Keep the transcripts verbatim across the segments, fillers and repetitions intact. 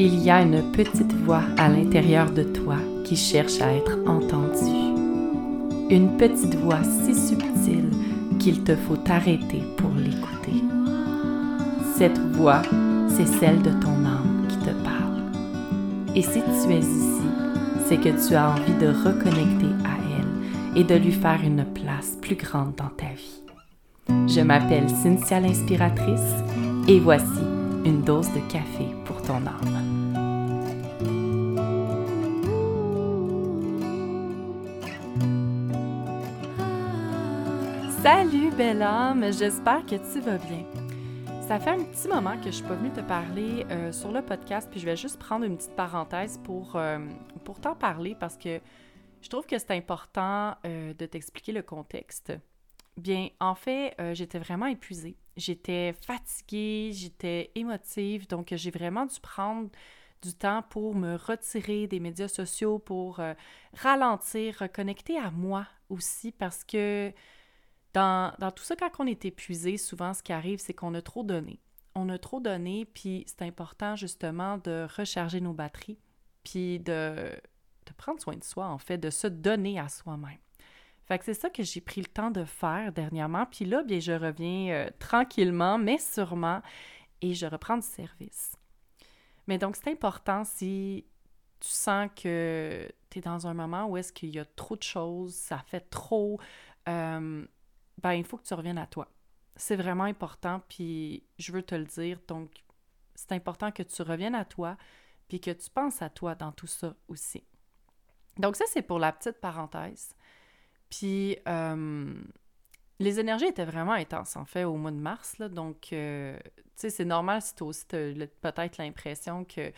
il y a une petite voix à l'intérieur de toi qui cherche à être entendue. Une petite voix si subtile qu'il te faut t'arrêter pour l'écouter. Cette voix, c'est celle de ton âme qui te parle. Et si tu es ici, c'est que tu as envie de reconnecter à elle et de lui faire une place plus grande dans ta vie. Je m'appelle Cynthia l'inspiratrice et voici une dose de café pour ton âme. Salut belle âme, j'espère que tu vas bien. Ça fait un petit moment que je ne suis pas venue te parler euh, sur le podcast, puis je vais juste prendre une petite parenthèse pour, euh, pour t'en parler parce que je trouve que c'est important euh, de t'expliquer le contexte. Bien, en fait, euh, j'étais vraiment épuisée. J'étais fatiguée, j'étais émotive, donc j'ai vraiment dû prendre du temps pour me retirer des médias sociaux, pour euh, ralentir, reconnecter à moi aussi, parce que dans, dans tout ça, quand on est épuisé, souvent ce qui arrive, c'est qu'on a trop donné. On a trop donné, puis c'est important justement de recharger nos batteries, puis de, de prendre soin de soi, en fait, de se donner à soi-même. Fait que c'est ça que j'ai pris le temps de faire dernièrement. Puis là, bien, je reviens euh, tranquillement, mais sûrement, et je reprends du service. Mais donc, c'est important si tu sens que tu es dans un moment où est-ce qu'il y a trop de choses, ça fait trop, euh, ben il faut que tu reviennes à toi. C'est vraiment important, puis je veux te le dire. Donc, c'est important que tu reviennes à toi, puis que tu penses à toi dans tout ça aussi. Donc ça, c'est pour la petite parenthèse. Puis, euh, les énergies étaient vraiment intenses, en fait, au mois de mars, là, donc, euh, tu sais, c'est normal si toi aussi t'as peut-être l'impression que tu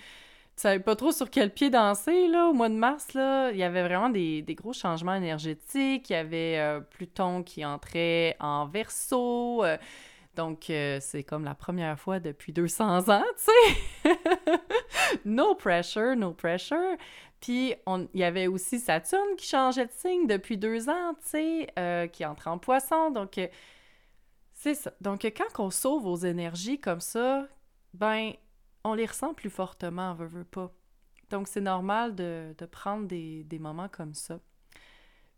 savais pas trop sur quel pied danser, là, au mois de mars, là, il y avait vraiment des, des gros changements énergétiques, il y avait euh, Pluton qui entrait en Verseau, euh, donc, euh, c'est comme la première fois depuis deux cents ans, tu sais! No pressure, no pressure! Puis, il y avait aussi Saturne qui changeait de signe depuis deux ans, tu sais, euh, qui entrait en Poisson. Donc, euh, c'est ça. Donc, quand on sauve aux énergies comme ça, ben, on les ressent plus fortement, veut, veut pas. Donc, c'est normal de, de prendre des, des moments comme ça.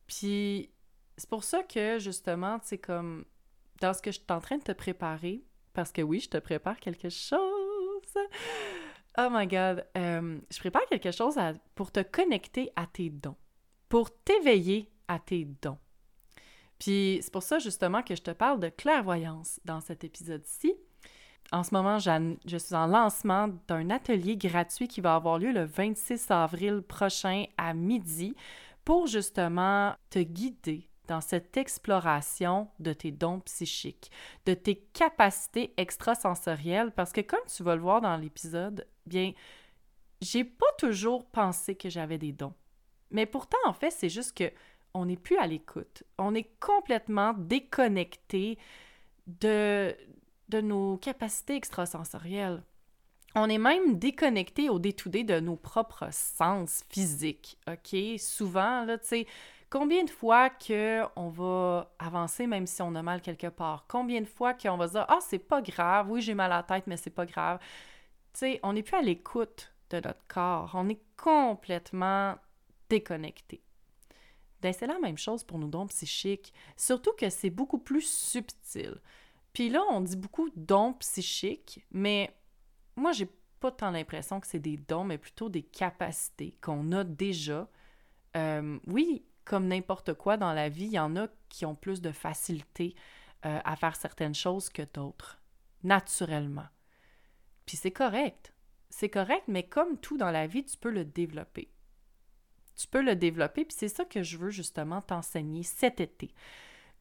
Puis, c'est pour ça que, justement, tu sais, comme dans ce que je suis en train de te préparer, parce que oui, je te prépare quelque chose. Oh my God! Euh, je prépare quelque chose à, pour te connecter à tes dons, pour t'éveiller à tes dons. Puis c'est pour ça justement que je te parle de clairvoyance dans cet épisode-ci. En ce moment, je suis en lancement d'un atelier gratuit qui va avoir lieu le vingt-six avril prochain à midi pour justement te guider dans cette exploration de tes dons psychiques, de tes capacités extrasensorielles, parce que comme tu vas le voir dans l'épisode, bien, j'ai pas toujours pensé que j'avais des dons. Mais pourtant, en fait, c'est juste que on n'est plus à l'écoute. On est complètement déconnecté de, de nos capacités extrasensorielles. On est même déconnecté au day-to-day de nos propres sens physiques, OK? Souvent, là, tu sais, combien de fois qu'on va avancer même si on a mal quelque part? Combien de fois qu'on va se dire « Ah, c'est pas grave, oui, j'ai mal à la tête, mais c'est pas grave. » Tu sais, on n'est plus à l'écoute de notre corps. On est complètement déconnecté. Ben, c'est la même chose pour nos dons psychiques, surtout que c'est beaucoup plus subtil. Puis là, on dit beaucoup « dons psychiques », mais moi, j'ai pas tant l'impression que c'est des dons, mais plutôt des capacités qu'on a déjà. Euh, oui, comme n'importe quoi dans la vie, il y en a qui ont plus de facilité euh, à faire certaines choses que d'autres, naturellement. Puis c'est correct. C'est correct, mais comme tout dans la vie, tu peux le développer. Tu peux le développer, puis c'est ça que je veux justement t'enseigner cet été.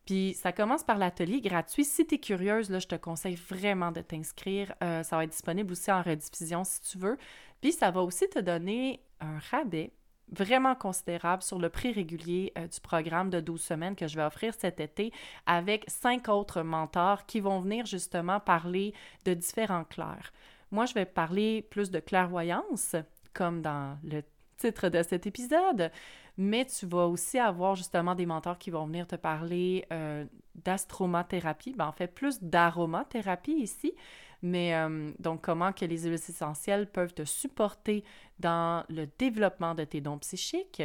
Puis ça commence par l'atelier gratuit. Si tu es curieuse, là, je te conseille vraiment de t'inscrire. Euh, ça va être disponible aussi en rediffusion si tu veux. Puis ça va aussi te donner un rabais vraiment considérable sur le prix régulier euh, du programme de douze semaines que je vais offrir cet été avec cinq autres mentors qui vont venir justement parler de différents clairs. Moi, je vais parler plus de clairvoyance, comme dans le titre de cet épisode, mais tu vas aussi avoir justement des mentors qui vont venir te parler euh, d'astromathérapie, ben en fait plus d'aromathérapie ici, Mais euh, donc, comment que les huiles essentielles peuvent te supporter dans le développement de tes dons psychiques.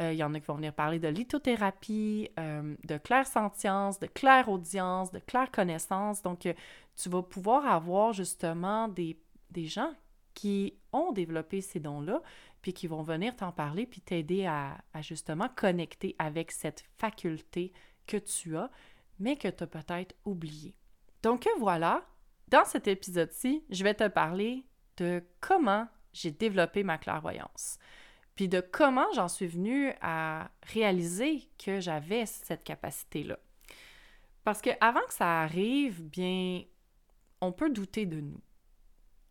Il euh, y en a qui vont venir parler de lithothérapie, euh, de clairsentience, de clairaudience, de clairconnaissance. Donc, euh, tu vas pouvoir avoir justement des, des gens qui ont développé ces dons-là, puis qui vont venir t'en parler, puis t'aider à, à justement connecter avec cette faculté que tu as, mais que tu as peut-être oubliée. Donc voilà, dans cet épisode-ci, je vais te parler de comment j'ai développé ma clairvoyance, puis de comment j'en suis venue à réaliser que j'avais cette capacité-là. Parce qu'avant que ça arrive, bien, on peut douter de nous.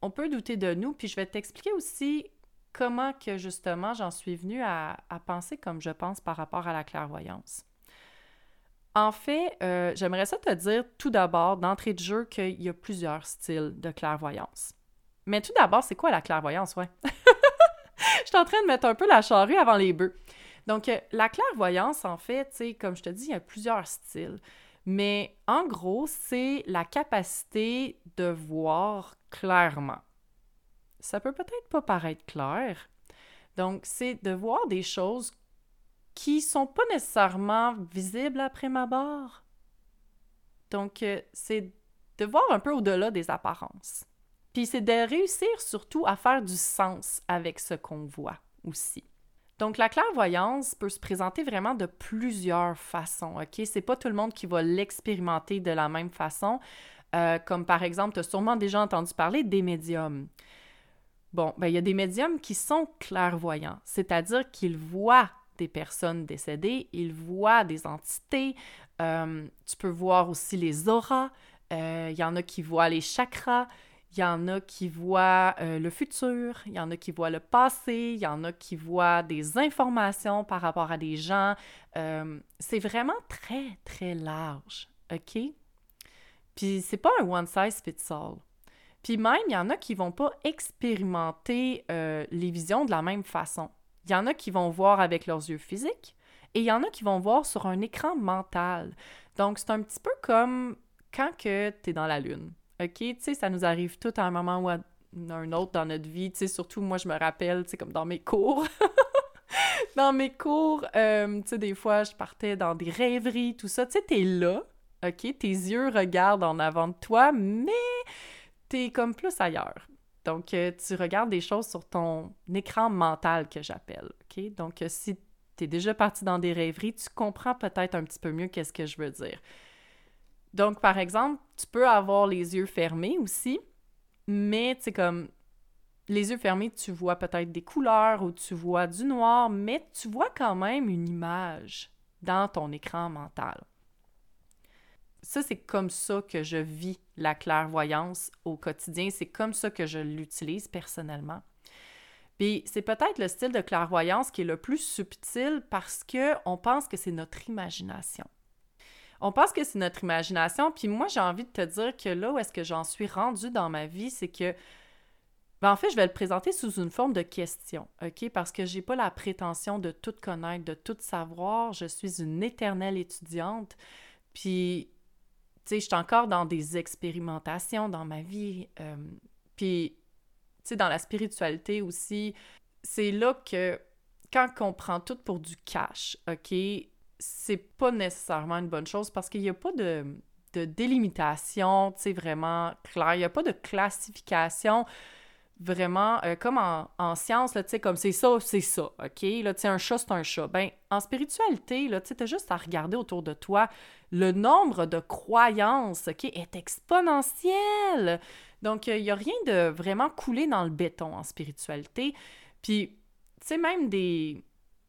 On peut douter de nous, puis je vais t'expliquer aussi comment que, justement, j'en suis venue à, à penser comme je pense par rapport à la clairvoyance. En fait, euh, j'aimerais ça te dire tout d'abord, d'entrée de jeu, qu'il y a plusieurs styles de clairvoyance. Mais tout d'abord, c'est quoi la clairvoyance, ouais? Je suis en train de mettre un peu la charrue avant les bœufs. Donc, euh, la clairvoyance, en fait, tu sais, comme je te dis, il y a plusieurs styles. Mais en gros, c'est la capacité de voir clairement. Ça peut peut-être pas paraître clair. Donc, c'est de voir des choses qui sont pas nécessairement visibles à prime abord. Donc, euh, c'est de voir un peu au-delà des apparences. Puis c'est de réussir surtout à faire du sens avec ce qu'on voit aussi. Donc, la clairvoyance peut se présenter vraiment de plusieurs façons, OK? C'est pas tout le monde qui va l'expérimenter de la même façon, euh, comme par exemple, tu as sûrement déjà entendu parler des médiums. Bon, ben il y a des médiums qui sont clairvoyants, c'est-à-dire qu'ils voient des personnes décédées, ils voient des entités, euh, tu peux voir aussi les auras, euh, il y en a qui voient les chakras, il y en a qui voient euh, le futur, il y en a qui voient le passé, il y en a qui voient des informations par rapport à des gens. Euh, c'est vraiment très, très large, OK? Puis c'est pas un « one size fits all ». Puis même, il y en a qui vont pas expérimenter euh, les visions de la même façon. Il y en a qui vont voir avec leurs yeux physiques et il y en a qui vont voir sur un écran mental. Donc, c'est un petit peu comme quand que t'es dans la lune. OK, tu sais, ça nous arrive tout à un moment ou à un autre dans notre vie. Tu sais, surtout, moi, je me rappelle, tu sais, comme dans mes cours. Dans mes cours, euh, tu sais, des fois, je partais dans des rêveries, tout ça. Tu sais, t'es là, OK? Tes yeux regardent en avant de toi, mais t'es comme plus ailleurs. Donc, euh, tu regardes des choses sur ton écran mental que j'appelle, OK? Donc, euh, si t'es déjà parti dans des rêveries, tu comprends peut-être un petit peu mieux qu'est-ce que je veux dire. Donc, par exemple, tu peux avoir les yeux fermés aussi, mais tu sais, comme les yeux fermés, tu vois peut-être des couleurs ou tu vois du noir, mais tu vois quand même une image dans ton écran mental. Ça, c'est comme ça que je vis la clairvoyance au quotidien. C'est comme ça que je l'utilise personnellement. Puis c'est peut-être le style de clairvoyance qui est le plus subtil parce qu'on pense que c'est notre imagination. On pense que c'est notre imagination, puis moi, j'ai envie de te dire que là où est-ce que j'en suis rendue dans ma vie, c'est que, ben, en fait, je vais le présenter sous une forme de question, OK? Parce que j'ai pas la prétention de tout connaître, de tout savoir. Je suis une éternelle étudiante, puis, tu sais, je suis encore dans des expérimentations dans ma vie. Euh, puis, tu sais, dans la spiritualité aussi, c'est là que, quand on prend tout pour du cash, OK? C'est pas nécessairement une bonne chose parce qu'il n'y a pas de, de délimitation, tu sais, vraiment claire. Il n'y a pas de classification vraiment euh, comme en, en science, tu sais, comme c'est ça, c'est ça, OK? Là, tu sais, un chat, c'est un chat. Ben, en spiritualité, là, tu sais, t'as juste à regarder autour de toi. Le nombre de croyances, OK, est exponentiel! Donc, il euh, n'y a rien de vraiment coulé dans le béton en spiritualité. Puis, tu sais, même des...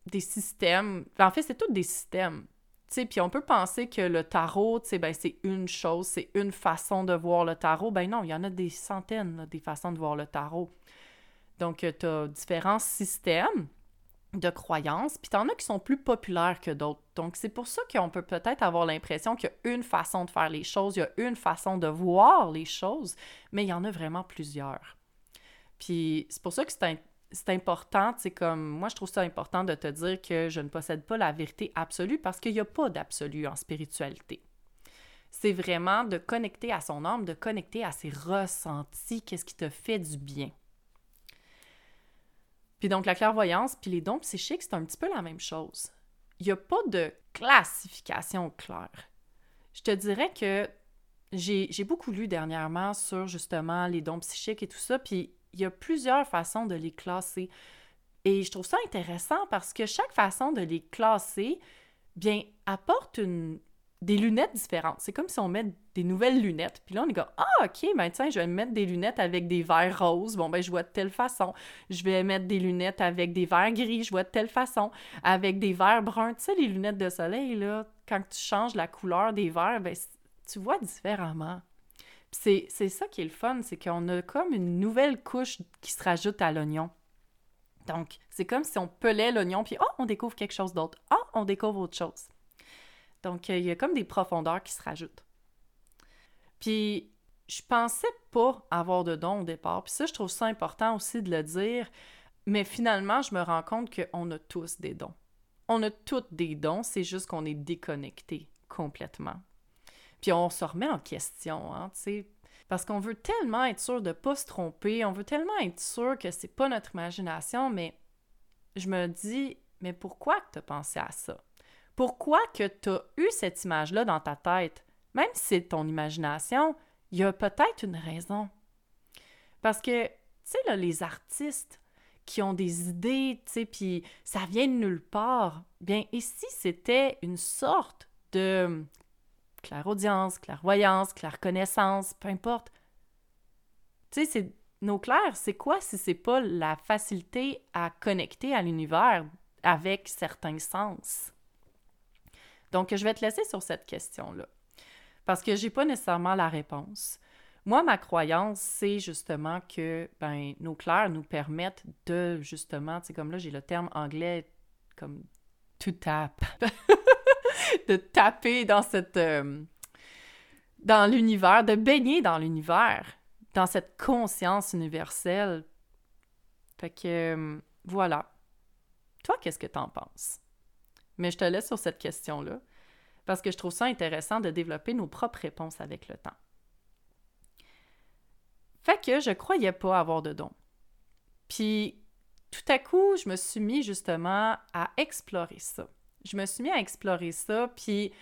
des systèmes, en fait, c'est tous des systèmes, tu sais, puis on peut penser que le tarot, tu sais, ben c'est une chose, c'est une façon de voir le tarot, ben non, il y en a des centaines, là, des façons de voir le tarot. Donc, tu as différents systèmes de croyances, puis t'en as qui sont plus populaires que d'autres. Donc, c'est pour ça qu'on peut peut-être avoir l'impression qu'il y a une façon de faire les choses, il y a une façon de voir les choses, mais il y en a vraiment plusieurs. Puis, c'est pour ça que c'est un C'est important, c'est comme moi je trouve ça important de te dire que je ne possède pas la vérité absolue parce qu'il n'y a pas d'absolu en spiritualité. c'est vraiment de connecter à son âme, de connecter à ses ressentis, qu'est-ce qui te fait du bien. Puis donc, la clairvoyance, puis les dons psychiques, c'est un petit peu la même chose. Il n'y a pas de classification claire. Je te dirais que j'ai, j'ai beaucoup lu dernièrement sur, justement, les dons psychiques et tout ça, puis il y a plusieurs façons de les classer. Et je trouve ça intéressant parce que chaque façon de les classer, bien, apporte une... des lunettes différentes. C'est comme si on met des nouvelles lunettes. Puis là, on est comme « Ah, OK, ben tiens, je vais mettre des lunettes avec des verres roses. Bon, ben je vois de telle façon. Je vais mettre des lunettes avec des verres gris. Je vois de telle façon. Avec des verres bruns. » Tu sais, les lunettes de soleil, là, quand tu changes la couleur des verres, ben tu vois différemment. Puis c'est, c'est ça qui est le fun, c'est qu'on a comme une nouvelle couche qui se rajoute à l'oignon. Donc, c'est comme si on pelait l'oignon, puis « Ah, on découvre quelque chose d'autre. Ah, on découvre autre chose. » Donc, il y a comme des profondeurs qui se rajoutent. Puis, je pensais pas avoir de don au départ. Puis ça, je trouve ça important aussi de le dire. Mais finalement, je me rends compte qu'on a tous des dons. On a toutes des dons, c'est juste qu'on est déconnecté complètement. Puis on se remet en question, hein, tu sais. Parce qu'on veut tellement être sûr de pas se tromper. On veut tellement être sûr que c'est pas notre imagination. Mais je me dis, mais pourquoi t'as pensé à ça? Pourquoi que tu as eu cette image-là dans ta tête? Même si c'est ton imagination, il y a peut-être une raison. Parce que, tu sais, là, les artistes qui ont des idées, tu sais, puis ça vient de nulle part, bien, et si c'était une sorte de clairaudience, clairvoyance, clairconnaissance, peu importe. Tu sais, c'est nos clairs, c'est quoi si c'est pas la facilité à connecter à l'univers avec certains sens? Donc, je vais te laisser sur cette question-là, parce que j'ai pas nécessairement la réponse. Moi, ma croyance, c'est justement que ben, nos clairs nous permettent de, justement, tu sais, comme là, j'ai le terme anglais, comme « to tap », de taper dans cette, euh, dans l'univers, de baigner dans l'univers, dans cette conscience universelle. Fait que, euh, voilà. Toi, qu'est-ce que t'en penses? Mais je te laisse sur cette question-là, parce que je trouve ça intéressant de développer nos propres réponses avec le temps. Fait que je croyais pas avoir de don. Puis, tout à coup, je me suis mis justement à explorer ça. Je me suis mis à explorer ça, puis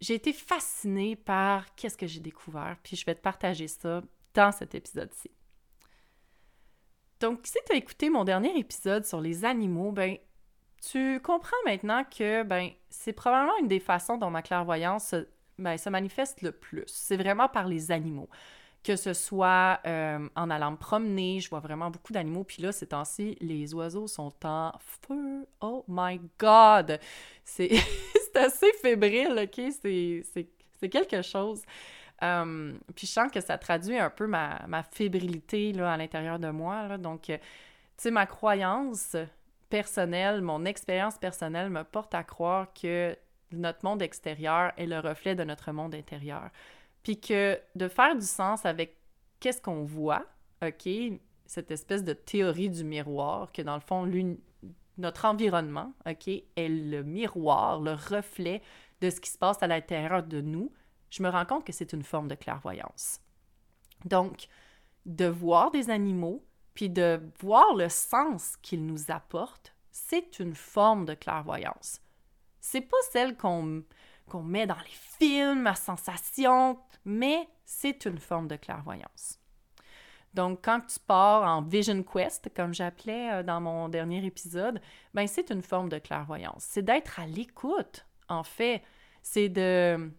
j'ai été fascinée par qu'est-ce que j'ai découvert, puis je vais te partager ça dans cet épisode-ci. Donc, si tu as écouté mon dernier épisode sur les animaux, ben tu comprends maintenant que ben, c'est probablement une des façons dont ma clairvoyance ben, se manifeste le plus. C'est vraiment par les animaux. Que ce soit euh, en allant me promener, je vois vraiment beaucoup d'animaux. Puis là, ces temps-ci, les oiseaux sont en feu. Oh my God! C'est, c'est assez fébrile, OK? C'est, c'est, c'est quelque chose. Euh, puis je sens que ça traduit un peu ma, ma fébrilité là, à l'intérieur de moi. Là. Donc, tu sais, ma croyance... personnelle, mon expérience personnelle me porte à croire que notre monde extérieur est le reflet de notre monde intérieur. Puis que de faire du sens avec qu'est-ce qu'on voit, OK, cette espèce de théorie du miroir, que dans le fond, notre environnement, OK, est le miroir, le reflet de ce qui se passe à l'intérieur de nous, je me rends compte que c'est une forme de clairvoyance. Donc, de voir des animaux, puis de voir le sens qu'il nous apporte, c'est une forme de clairvoyance. C'est pas celle qu'on, qu'on met dans les films, à sensation, mais c'est une forme de clairvoyance. Donc, quand tu pars en Vision Quest, comme j'appelais dans mon dernier épisode, ben c'est une forme de clairvoyance. C'est d'être à l'écoute, en fait. C'est de...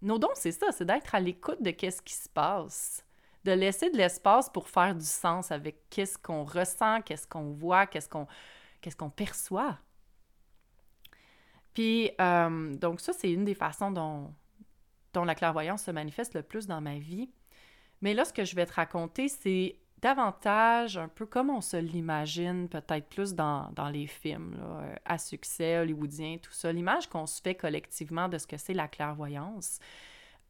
Nos dons, c'est ça, c'est d'être à l'écoute de qu'est-ce qui se passe. De laisser de l'espace pour faire du sens avec qu'est-ce qu'on ressent, qu'est-ce qu'on voit, qu'est-ce qu'on, qu'est-ce qu'on perçoit. Puis, euh, donc ça, c'est une des façons dont, dont la clairvoyance se manifeste le plus dans ma vie. Mais là, ce que je vais te raconter, c'est davantage un peu comme on se l'imagine, peut-être plus dans, dans les films, là, à succès, hollywoodiens, tout ça. L'image qu'on se fait collectivement de ce que c'est la clairvoyance.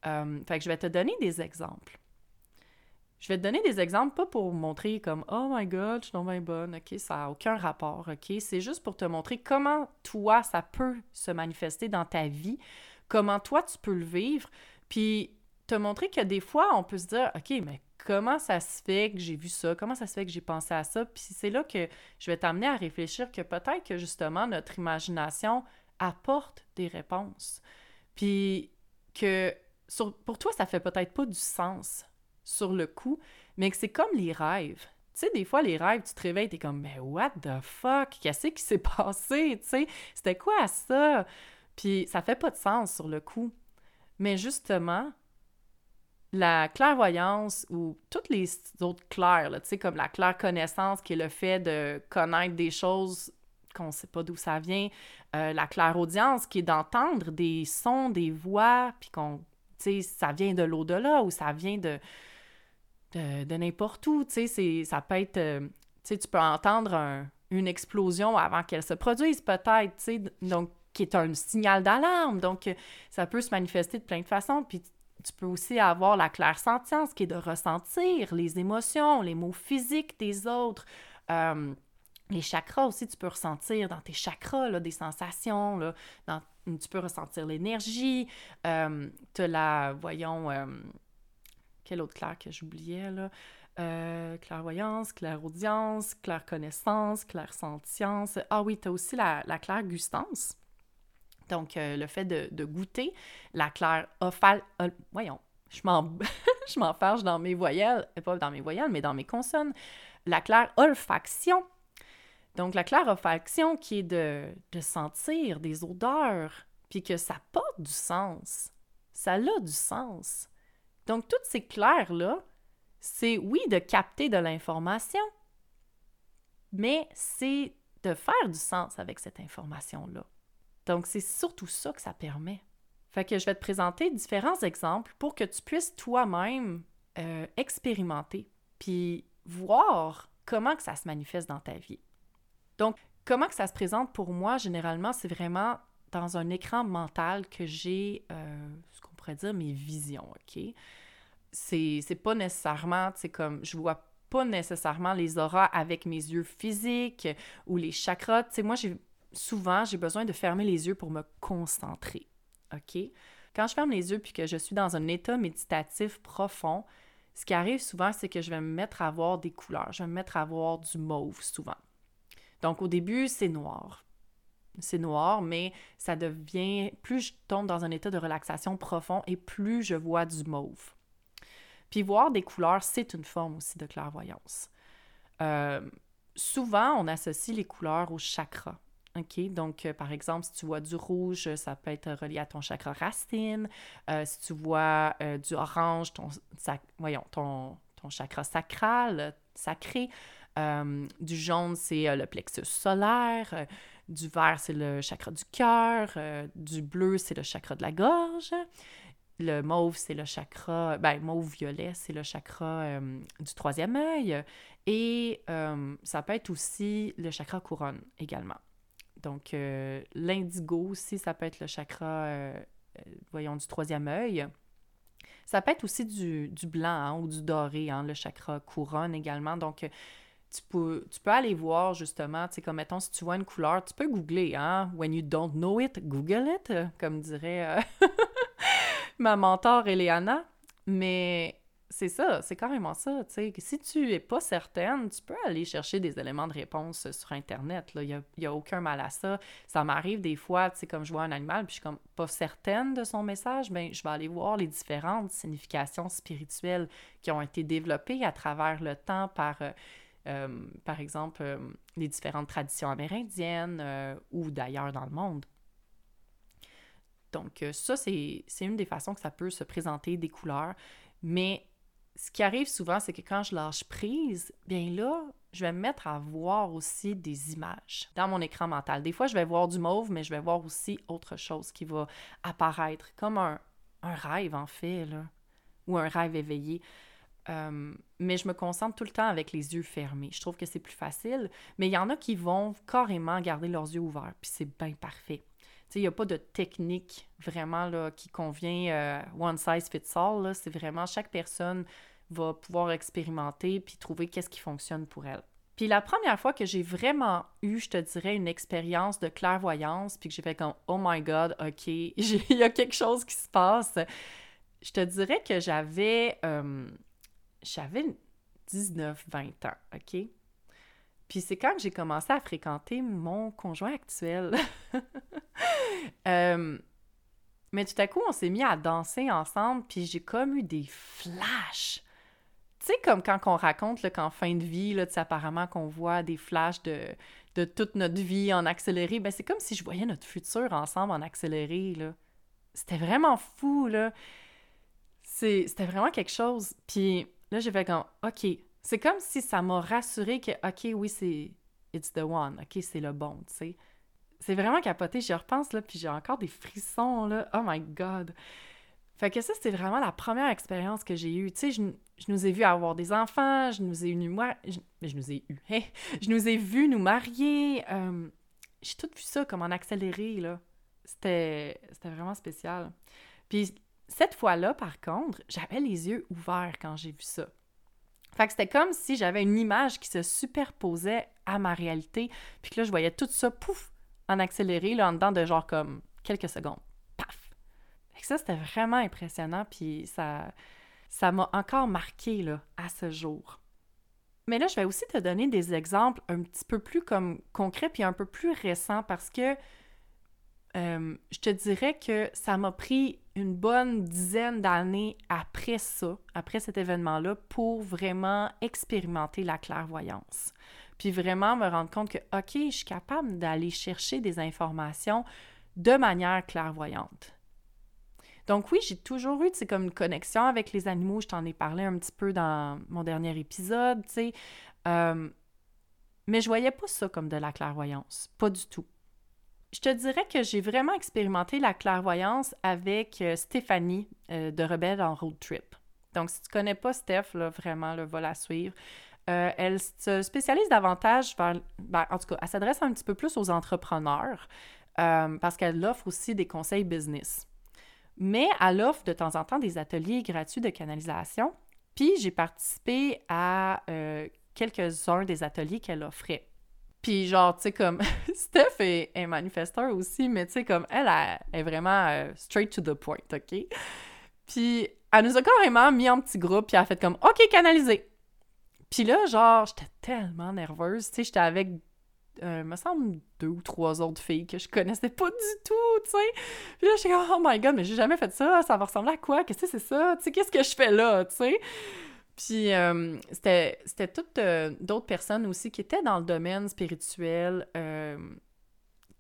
Euh, fait que je vais te donner des exemples. Je vais te donner des exemples, pas pour montrer comme « Oh my God, je suis donc bien bonne », OK, ça n'a aucun rapport, OK? C'est juste pour te montrer comment, toi, ça peut se manifester dans ta vie, comment, toi, tu peux le vivre, Puis te montrer que des fois, on peut se dire « OK, mais comment ça se fait que j'ai vu ça? Comment ça se fait que j'ai pensé à ça? » Puis c'est là que je vais t'amener à réfléchir que peut-être que justement notre imagination apporte des réponses. Puis que sur, pour toi, ça fait peut-être pas du sens sur le coup, mais que c'est comme les rêves. Tu sais, des fois, les rêves, tu te réveilles, t'es comme « Mais what the fuck? Qu'est-ce qui s'est passé? » Tu sais, c'était quoi ça? Puis ça fait pas de sens sur le coup. Mais justement, la clairvoyance ou toutes les autres clairs, tu sais, comme la claire connaissance qui est le fait de connaître des choses qu'on ne sait pas d'où ça vient, euh, la clairaudience qui est d'entendre des sons, des voix, puis qu'on, tu sais, ça vient de l'au-delà ou ça vient de, de, de n'importe où, tu sais, c'est, ça peut être, euh, tu sais, tu peux entendre un, une explosion avant qu'elle se produise peut-être, tu sais, donc, qui est un signal d'alarme, donc ça peut se manifester de plein de façons, puis tu peux aussi avoir la clairsentience qui est de ressentir les émotions, les mots physiques des autres, euh, les chakras aussi, tu peux ressentir dans tes chakras là, des sensations, là, dans, tu peux ressentir l'énergie, euh, tu as la, voyons, euh, quelle autre claire que j'oubliais, là, euh, clairvoyance, clairaudience, clairconnaissance, clairsentience, ah oui, tu as aussi la, la clairgustance. Donc, euh, le fait de, de goûter la claire ophale... Euh, voyons, je, m'en, je m'enfarge dans mes voyelles, pas dans mes voyelles, mais dans mes consonnes. La claire olfaction. Donc, la claire olfaction qui est de, de sentir des odeurs, puis que ça porte du sens. Ça a du sens. Donc, toutes ces clairs-là, c'est, oui, de capter de l'information, mais c'est de faire du sens avec cette information-là. Donc, c'est surtout ça que ça permet. Fait que je vais te présenter différents exemples pour que tu puisses toi-même euh, expérimenter puis voir comment que ça se manifeste dans ta vie. Donc, comment que ça se présente pour moi, généralement, c'est vraiment dans un écran mental que j'ai, euh, ce qu'on pourrait dire, mes visions, OK? C'est, c'est pas nécessairement, tu sais, comme, je vois pas nécessairement les auras avec mes yeux physiques ou les chakras. Tu sais, moi, j'ai... Souvent, j'ai besoin de fermer les yeux pour me concentrer, OK? Quand je ferme les yeux puis que je suis dans un état méditatif profond, ce qui arrive souvent, c'est que je vais me mettre à voir des couleurs. Je vais me mettre à voir du mauve, souvent. Donc, au début, c'est noir. C'est noir, mais ça devient... Plus je tombe dans un état de relaxation profond et plus je vois du mauve. Puis voir des couleurs, c'est une forme aussi de clairvoyance. Euh, souvent, on associe les couleurs aux chakras. OK, donc euh, par exemple, si tu vois du rouge, ça peut être relié à ton chakra racine. Euh, si tu vois euh, du orange, ton, sac, voyons, ton, ton chakra sacral, sacré. Euh, du jaune, c'est euh, le plexus solaire. Euh, du vert, c'est le chakra du cœur. Euh, du bleu, c'est le chakra de la gorge. Le mauve, c'est le chakra... Ben, mauve-violet, c'est le chakra euh, du troisième œil. Et euh, ça peut être aussi le chakra couronne également. Donc, euh, l'indigo aussi, ça peut être le chakra, euh, voyons, du troisième œil. Ça peut être aussi du, du blanc hein, ou du doré, hein, le chakra couronne également. Donc, tu peux, tu peux aller voir justement, tu sais, comme mettons, si tu vois une couleur, tu peux googler, hein. When you don't know it, Google it, comme dirait euh, ma mentor Eliana. Mais c'est ça, c'est carrément ça, tu sais. Si tu n'es pas certaine, tu peux aller chercher des éléments de réponse sur Internet, là. Il n'y a, y a aucun mal à ça. Ça m'arrive des fois, tu sais, comme je vois un animal, puis je suis comme pas certaine de son message, bien, je vais aller voir les différentes significations spirituelles qui ont été développées à travers le temps par, euh, euh, par exemple, euh, les différentes traditions amérindiennes euh, ou d'ailleurs dans le monde. Donc, ça, c'est, c'est une des façons que ça peut se présenter, des couleurs, mais... Ce qui arrive souvent, c'est que quand je lâche prise, bien là, je vais me mettre à voir aussi des images dans mon écran mental. Des fois, je vais voir du mauve, mais je vais voir aussi autre chose qui va apparaître, comme un, un rêve en fait, là, ou un rêve éveillé. Euh, mais je me concentre tout le temps avec les yeux fermés. Je trouve que c'est plus facile, mais il y en a qui vont carrément garder leurs yeux ouverts, puis c'est bien parfait. Il n'y a pas de technique vraiment là, qui convient euh, « one size fits all ». Là, c'est vraiment chaque personne va pouvoir expérimenter puis trouver qu'est-ce qui fonctionne pour elle. Puis la première fois que j'ai vraiment eu, je te dirais, une expérience de clairvoyance puis que j'ai fait comme « oh my God, OK, il y a quelque chose qui se passe », je te dirais que j'avais, euh, j'avais dix-neuf vingt ans, OK? Puis c'est quand j'ai commencé à fréquenter mon conjoint actuel. euh, mais tout à coup, on s'est mis à danser ensemble, puis j'ai comme eu des flashs. Tu sais, comme quand on raconte là, qu'en fin de vie, là, apparemment qu'on voit des flashs de, de toute notre vie en accéléré, ben c'est comme si je voyais notre futur ensemble en accéléré, là. C'était vraiment fou, là. C'est, c'était vraiment quelque chose. Puis là, j'ai fait comme, OK, c'est comme si ça m'a rassurée que, OK, oui, c'est it's the one, OK, c'est le bon, tu sais. C'est vraiment capoté, j'y repense, là, puis j'ai encore des frissons, là. Oh my God! Fait que ça, c'était vraiment la première expérience que j'ai eue. Tu sais, je, je nous ai vus avoir des enfants, je nous ai eu nous... Je, je nous ai eu, hey, je nous ai vus nous marier. Euh, j'ai tout vu ça comme en accéléré, là. C'était, c'était vraiment spécial. Puis cette fois-là, par contre, j'avais les yeux ouverts quand j'ai vu ça. Fait que c'était comme si j'avais une image qui se superposait à ma réalité, puis que là, je voyais tout ça, pouf, en accéléré, là, en dedans de genre comme quelques secondes. Ça, c'était vraiment impressionnant, puis ça, ça m'a encore marquée, là, à ce jour. Mais là, je vais aussi te donner des exemples un petit peu plus comme concrets, puis un peu plus récents, parce que euh, je te dirais que ça m'a pris une bonne dizaine d'années après ça, après cet événement-là, pour vraiment expérimenter la clairvoyance. Puis vraiment me rendre compte que, OK, je suis capable d'aller chercher des informations de manière clairvoyante. Donc oui, j'ai toujours eu, tu sais, comme une connexion avec les animaux. Je t'en ai parlé un petit peu dans mon dernier épisode, tu sais. Euh, mais je voyais pas ça comme de la clairvoyance, pas du tout. Je te dirais que j'ai vraiment expérimenté la clairvoyance avec Stéphanie euh, de Rebelle en road trip. Donc si tu connais pas Steph, là, vraiment, là, va la suivre. Euh, elle se spécialise davantage vers, ben, en tout cas, elle s'adresse un petit peu plus aux entrepreneurs euh, parce qu'elle offre aussi des conseils business. Mais elle offre de temps en temps des ateliers gratuits de canalisation. Puis j'ai participé à euh, quelques-uns des ateliers qu'elle offrait. Puis genre, tu sais, comme Steph est, est manifesteur aussi, mais tu sais, comme elle, elle est vraiment euh, straight to the point, OK? Puis elle nous a carrément mis en petit groupe, puis elle a fait comme « OK, canalisé! » Puis là, genre, j'étais tellement nerveuse, tu sais, j'étais avec... Euh, me semble deux ou trois autres filles que je connaissais pas du tout, tu sais. Puis là, j'étais comme, oh my God, mais j'ai jamais fait ça, ça va ressembler à quoi? Qu'est-ce que c'est ça? Tu sais, qu'est-ce que je fais là, tu sais? Puis euh, c'était, c'était toutes euh, d'autres personnes aussi qui étaient dans le domaine spirituel, euh,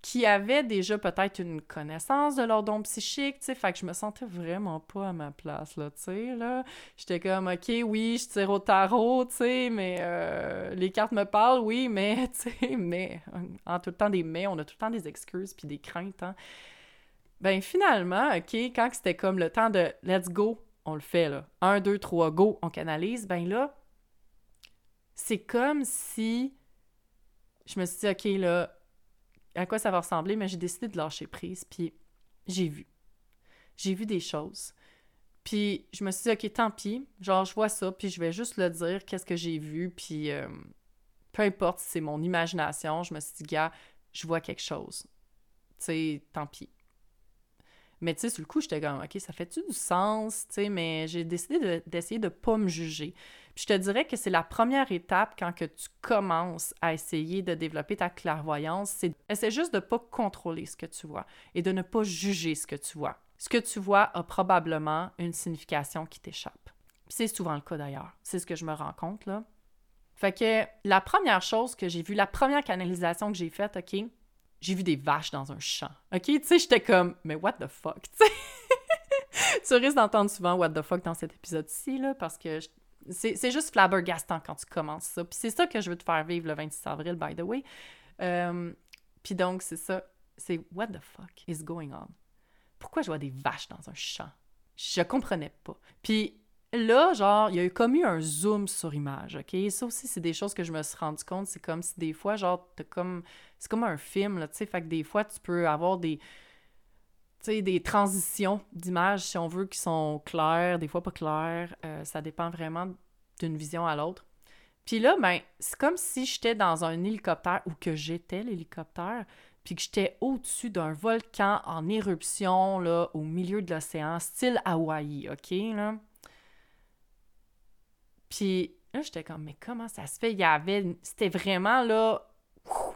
qui avaient déjà peut-être une connaissance de leur don psychique, tu sais, fait que je me sentais vraiment pas à ma place, là, tu sais, là. J'étais comme, OK, oui, je tire au tarot, tu sais, mais euh, les cartes me parlent, oui, mais, tu sais, mais, en tout le temps des mais, on a tout le temps des excuses puis des craintes, hein. Ben, finalement, OK, quand c'était comme le temps de « let's go », on le fait, là, un, deux, trois, go, on canalise, ben là, c'est comme si je me suis dit, OK, là, à quoi ça va ressembler, mais j'ai décidé de lâcher prise, puis j'ai vu. J'ai vu des choses. Puis je me suis dit, OK, tant pis, genre, je vois ça, puis je vais juste le dire, qu'est-ce que j'ai vu, puis euh, peu importe si c'est mon imagination, je me suis dit, gars, je vois quelque chose. Tu sais, tant pis. Mais tu sais, sur le coup, j'étais comme, OK, ça fait-tu du sens, tu sais, mais j'ai décidé de, d'essayer de pas me juger. Puis je te dirais que c'est la première étape quand que tu commences à essayer de développer ta clairvoyance, c'est essaie juste de pas contrôler ce que tu vois et de ne pas juger ce que tu vois. Ce que tu vois a probablement une signification qui t'échappe. Puis c'est souvent le cas d'ailleurs, c'est ce que je me rends compte, là. Fait que la première chose que j'ai vue, la première canalisation que j'ai faite, OK, j'ai vu des vaches dans un champ, OK? Tu sais, j'étais comme, mais what the fuck, tu sais? Tu risques d'entendre souvent what the fuck dans cet épisode-ci, là, parce que je... c'est, c'est juste flabbergastant quand tu commences ça. Puis c'est ça que je veux te faire vivre le vingt-six avril, by the way. Um, puis donc, c'est ça, c'est what the fuck is going on? Pourquoi je vois des vaches dans un champ? Je comprenais pas. Puis là, genre, il y a eu comme eu un zoom sur image, OK? Ça aussi, c'est des choses que je me suis rendu compte. C'est comme si des fois, genre, t'as comme... C'est comme un film, là, tu sais. Fait que des fois, tu peux avoir des... Tu sais, des transitions d'images, si on veut, qui sont claires, des fois pas claires. Euh, ça dépend vraiment d'une vision à l'autre. Puis là, ben, c'est comme si j'étais dans un hélicoptère, ou que j'étais l'hélicoptère, puis que j'étais au-dessus d'un volcan en éruption, là, au milieu de l'océan, style Hawaï, OK, là? Puis là, j'étais comme, mais comment ça se fait? Il y avait... C'était vraiment, là...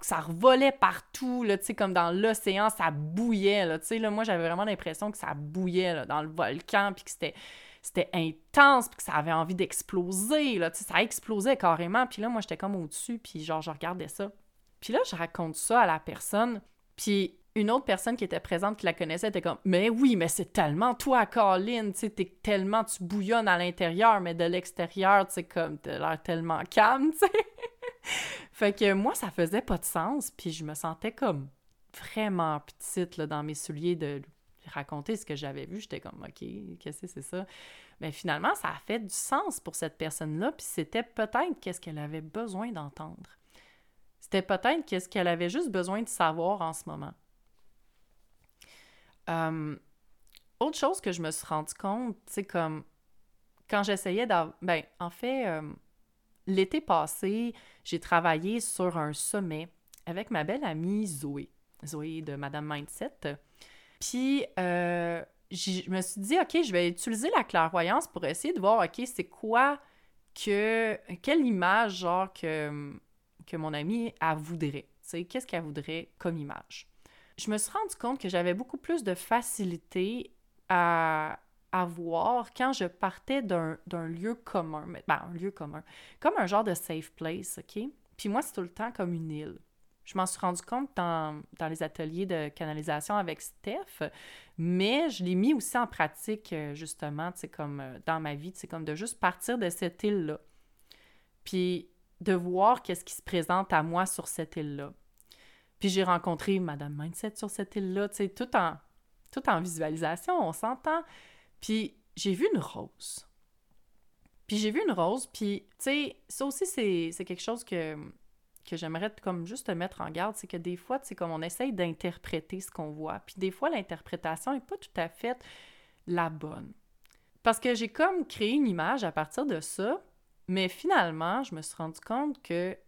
Ça revolait partout, là, tu sais, comme dans l'océan, ça bouillait, là, tu sais, là, moi, j'avais vraiment l'impression que ça bouillait, là, dans le volcan, puis que c'était... C'était intense, puis que ça avait envie d'exploser, là, tu sais, ça explosait carrément, puis là, moi, j'étais comme au-dessus, puis genre, je regardais ça. Puis là, je raconte ça à la personne, puis une autre personne qui était présente, qui la connaissait, était comme « Mais oui, mais c'est tellement toi, Colin, tu sais, t'es tellement, tu bouillonnes à l'intérieur, mais de l'extérieur, tu sais, comme, t'as l'air tellement calme, tu sais. » Fait que moi, ça faisait pas de sens, puis je me sentais comme vraiment petite, là, dans mes souliers de... raconter ce que j'avais vu, j'étais comme « OK, qu'est-ce que c'est ça? » Mais finalement, ça a fait du sens pour cette personne-là, puis c'était peut-être qu'est-ce qu'elle avait besoin d'entendre. C'était peut-être qu'est-ce qu'elle avait juste besoin de savoir en ce moment. Euh, autre chose que je me suis rendue compte, c'est comme quand j'essayais d'avoir... Ben, en fait, euh, l'été passé, j'ai travaillé sur un sommet avec ma belle amie Zoé, Zoé de Madame Mindset. Puis, euh, je me suis dit, OK, je vais utiliser la clairvoyance pour essayer de voir, OK, c'est quoi que... Quelle image, genre, que, que mon amie, elle voudrait. Tu sais, qu'est-ce qu'elle voudrait comme image? Je me suis rendu compte que j'avais beaucoup plus de facilité à, à voir quand je partais d'un, d'un lieu commun. Ben, un lieu commun. Comme un genre de safe place, OK? Puis moi, c'est tout le temps comme une île. Je m'en suis rendu compte dans, dans les ateliers de canalisation avec Steph, mais je l'ai mis aussi en pratique, justement, tu sais, comme dans ma vie, tu sais, comme de juste partir de cette île-là, puis de voir qu'est-ce qui se présente à moi sur cette île-là. Puis j'ai rencontré Madame Mindset sur cette île-là, tu sais, tout en, tout en visualisation, on s'entend. Puis j'ai vu une rose. Puis j'ai vu une rose, puis, tu sais, ça aussi, c'est, c'est quelque chose que... que j'aimerais comme juste te mettre en garde, c'est que des fois, tu sais, comme on essaye d'interpréter ce qu'on voit, puis des fois, l'interprétation n'est pas tout à fait la bonne. Parce que j'ai comme créé une image à partir de ça, mais finalement, je me suis rendu compte que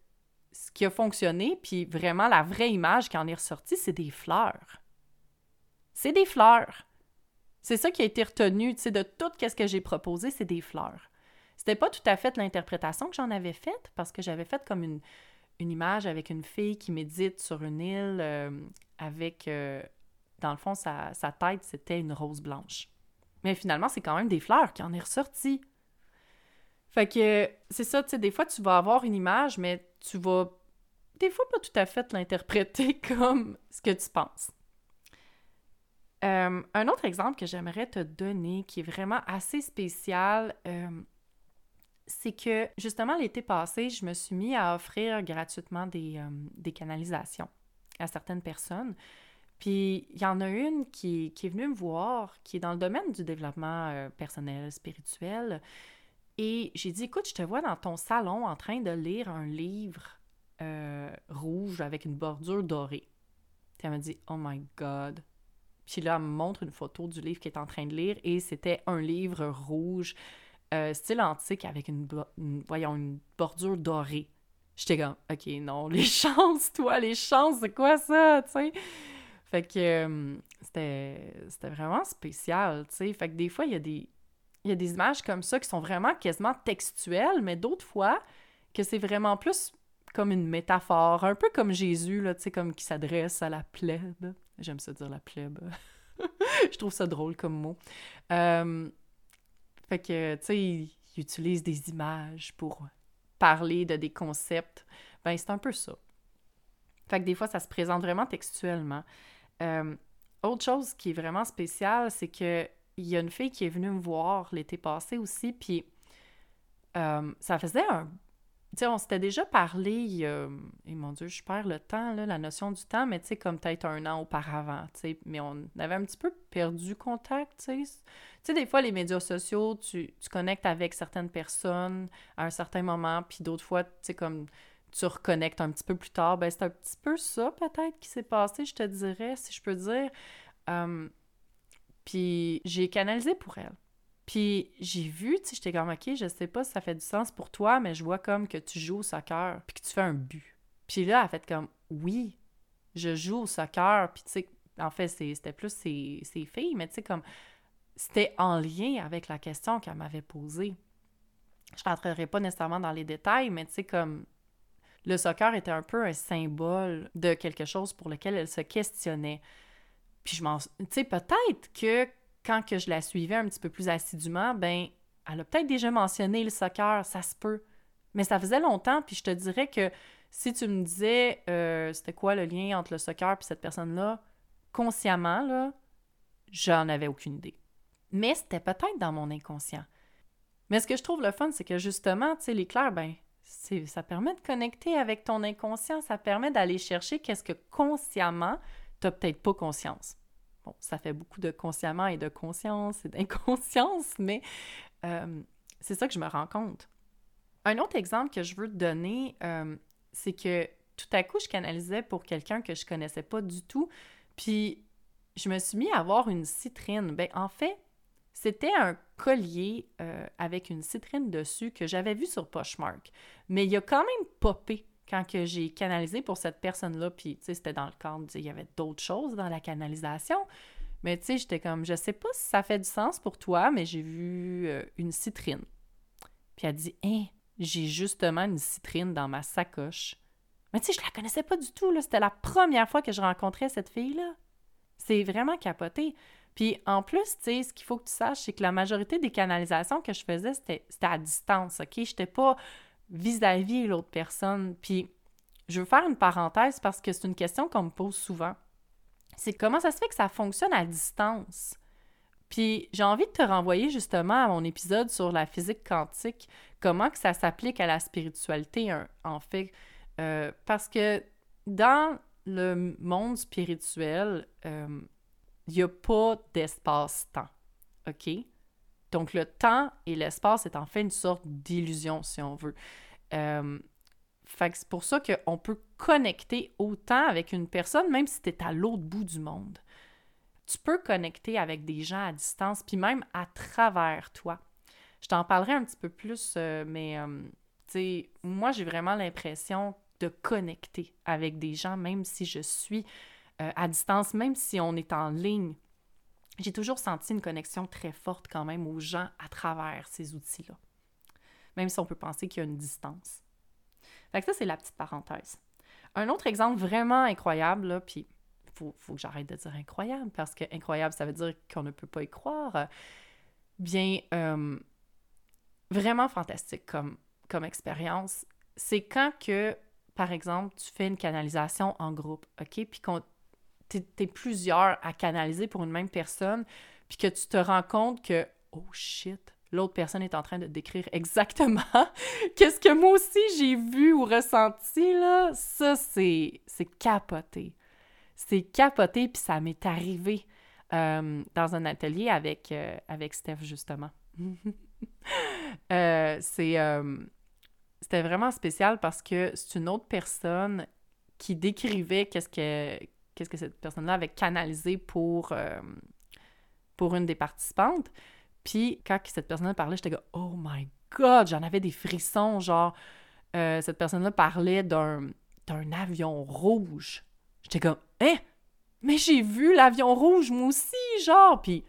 ce qui a fonctionné, puis vraiment la vraie image qui en est ressortie, c'est des fleurs. C'est des fleurs! C'est ça qui a été retenu, tu sais, de tout ce que j'ai proposé, c'est des fleurs. C'était pas tout à fait l'interprétation que j'en avais faite, parce que j'avais fait comme une... une image avec une fille qui médite sur une île euh, avec, euh, dans le fond, sa, sa tête, c'était une rose blanche. Mais finalement, c'est quand même des fleurs qui en est ressorti. Fait que, c'est ça, tu sais, des fois, tu vas avoir une image, mais tu vas, des fois, pas tout à fait l'interpréter comme ce que tu penses. Euh, un autre exemple que j'aimerais te donner, qui est vraiment assez spécial... Euh, c'est que, justement, l'été passé, je me suis mis à offrir gratuitement des, euh, des canalisations à certaines personnes. Puis, il y en a une qui, qui est venue me voir, qui est dans le domaine du développement euh, personnel, spirituel. Et j'ai dit, écoute, je te vois dans ton salon en train de lire un livre euh, rouge avec une bordure dorée. Puis elle m'a dit, oh my God! Puis là, elle me montre une photo du livre qu'elle est en train de lire et c'était un livre rouge Euh, style antique avec une, bo- une, voyons, une bordure dorée. J'étais comme, OK, non, les chances, toi, les chances, c'est quoi ça, tu sais? Fait que euh, c'était, c'était vraiment spécial, tu sais. Fait que des fois, il y a des, il y a des images comme ça qui sont vraiment quasiment textuelles, mais d'autres fois, que c'est vraiment plus comme une métaphore, un peu comme Jésus, là, tu sais, comme qui s'adresse à la plèbe. J'aime ça dire la plèbe. Je trouve ça drôle comme mot. Euh... Fait que, tu sais, ils utilisent des images pour parler de des concepts. Ben, c'est un peu ça. Fait que des fois, ça se présente vraiment textuellement. Euh, autre chose qui est vraiment spéciale, c'est que il y a une fille qui est venue me voir l'été passé aussi, puis euh, ça faisait un... Tu sais, on s'était déjà parlé, euh, et mon Dieu, je perds le temps, là, la notion du temps, mais tu sais, comme peut-être un an auparavant, tu sais, mais on avait un petit peu perdu contact, tu sais. Tu sais, des fois, les médias sociaux, tu, tu connectes avec certaines personnes à un certain moment, puis d'autres fois, tu sais, comme tu reconnectes un petit peu plus tard, ben c'est un petit peu ça, peut-être, qui s'est passé, je te dirais, si je peux dire. Um, puis j'ai canalisé pour elle. Puis j'ai vu, tu sais, j'étais comme, OK, je sais pas si ça fait du sens pour toi, mais je vois comme que tu joues au soccer, puis que tu fais un but. Puis là, elle a fait comme, oui, je joue au soccer, puis tu sais, en fait, c'est, c'était plus ses, ses filles, mais tu sais, comme, c'était en lien avec la question qu'elle m'avait posée. Je ne rentrerai pas nécessairement dans les détails, mais tu sais, comme, le soccer était un peu un symbole de quelque chose pour lequel elle se questionnait. Puis je m'en... Tu sais, peut-être que quand que je la suivais un petit peu plus assidûment, ben elle a peut-être déjà mentionné le soccer, ça se peut. Mais ça faisait longtemps, puis je te dirais que si tu me disais euh, c'était quoi le lien entre le soccer et cette personne-là, consciemment, là, j'en avais aucune idée. Mais c'était peut-être dans mon inconscient. Mais ce que je trouve le fun, c'est que justement, tu sais, l'éclair, ben c'est, ça permet de connecter avec ton inconscient, ça permet d'aller chercher qu'est-ce que consciemment, t'as peut-être pas conscience. Bon, ça fait beaucoup de consciemment et de conscience et d'inconscience, mais euh, c'est ça que je me rends compte. Un autre exemple que je veux te donner, euh, c'est que tout à coup, je canalisais pour quelqu'un que je connaissais pas du tout, puis je me suis mis à avoir une citrine. Bien, en fait, c'était un collier euh, avec une citrine dessus que j'avais vu sur Poshmark, mais il a quand même popé quand que j'ai canalisé pour cette personne-là, puis tu sais, c'était dans le cadre, il y avait d'autres choses dans la canalisation, mais tu sais, j'étais comme, je sais pas si ça fait du sens pour toi, mais j'ai vu euh, une citrine. Puis elle dit, hein, j'ai justement une citrine dans ma sacoche. Mais tu sais, je la connaissais pas du tout, là, c'était la première fois que je rencontrais cette fille-là. C'est vraiment capoté. Puis en plus, tu sais, ce qu'il faut que tu saches, c'est que la majorité des canalisations que je faisais, c'était, c'était à distance, OK? J'étais pas vis-à-vis l'autre personne. Puis, je veux faire une parenthèse parce que c'est une question qu'on me pose souvent. C'est comment ça se fait que ça fonctionne à distance? Puis, j'ai envie de te renvoyer justement à mon épisode sur la physique quantique, comment que ça s'applique à la spiritualité, hein, en fait. Euh, parce que dans le monde spirituel, euh, il n'y a pas d'espace-temps, OK? Donc, le temps et l'espace est en fait une sorte d'illusion, si on veut. Euh, fait que c'est pour ça qu'on peut connecter autant avec une personne, même si tu es à l'autre bout du monde. Tu peux connecter avec des gens à distance, puis même à travers toi. Je t'en parlerai un petit peu plus, euh, mais euh, tu sais, moi, j'ai vraiment l'impression de connecter avec des gens, même si je suis euh, à distance, même si on est en ligne. J'ai toujours senti une connexion très forte quand même aux gens à travers ces outils-là. Même si on peut penser qu'il y a une distance. Fait que ça, c'est la petite parenthèse. Un autre exemple vraiment incroyable, là, puis il faut, faut que j'arrête de dire incroyable, parce que incroyable, ça veut dire qu'on ne peut pas y croire. Bien, euh, vraiment fantastique comme, comme expérience. C'est quand que, par exemple, tu fais une canalisation en groupe, OK? Puis qu'on T'es, t'es plusieurs à canaliser pour une même personne, puis que tu te rends compte que « Oh shit! » L'autre personne est en train de décrire exactement qu'est-ce que moi aussi j'ai vu ou ressenti, là. Ça, c'est, c'est capoté. C'est capoté, puis ça m'est arrivé euh, dans un atelier avec, euh, avec Steph, justement. euh, c'est, euh, c'était vraiment spécial parce que c'est une autre personne qui décrivait qu'est-ce que... qu'est-ce que cette personne-là avait canalisé pour, euh, pour une des participantes. Puis, quand cette personne-là parlait, j'étais comme « Oh my God! » J'en avais des frissons, genre, euh, cette personne-là parlait d'un, d'un avion rouge. J'étais comme « Hein? Mais j'ai vu l'avion rouge, moi aussi, genre! » Puis,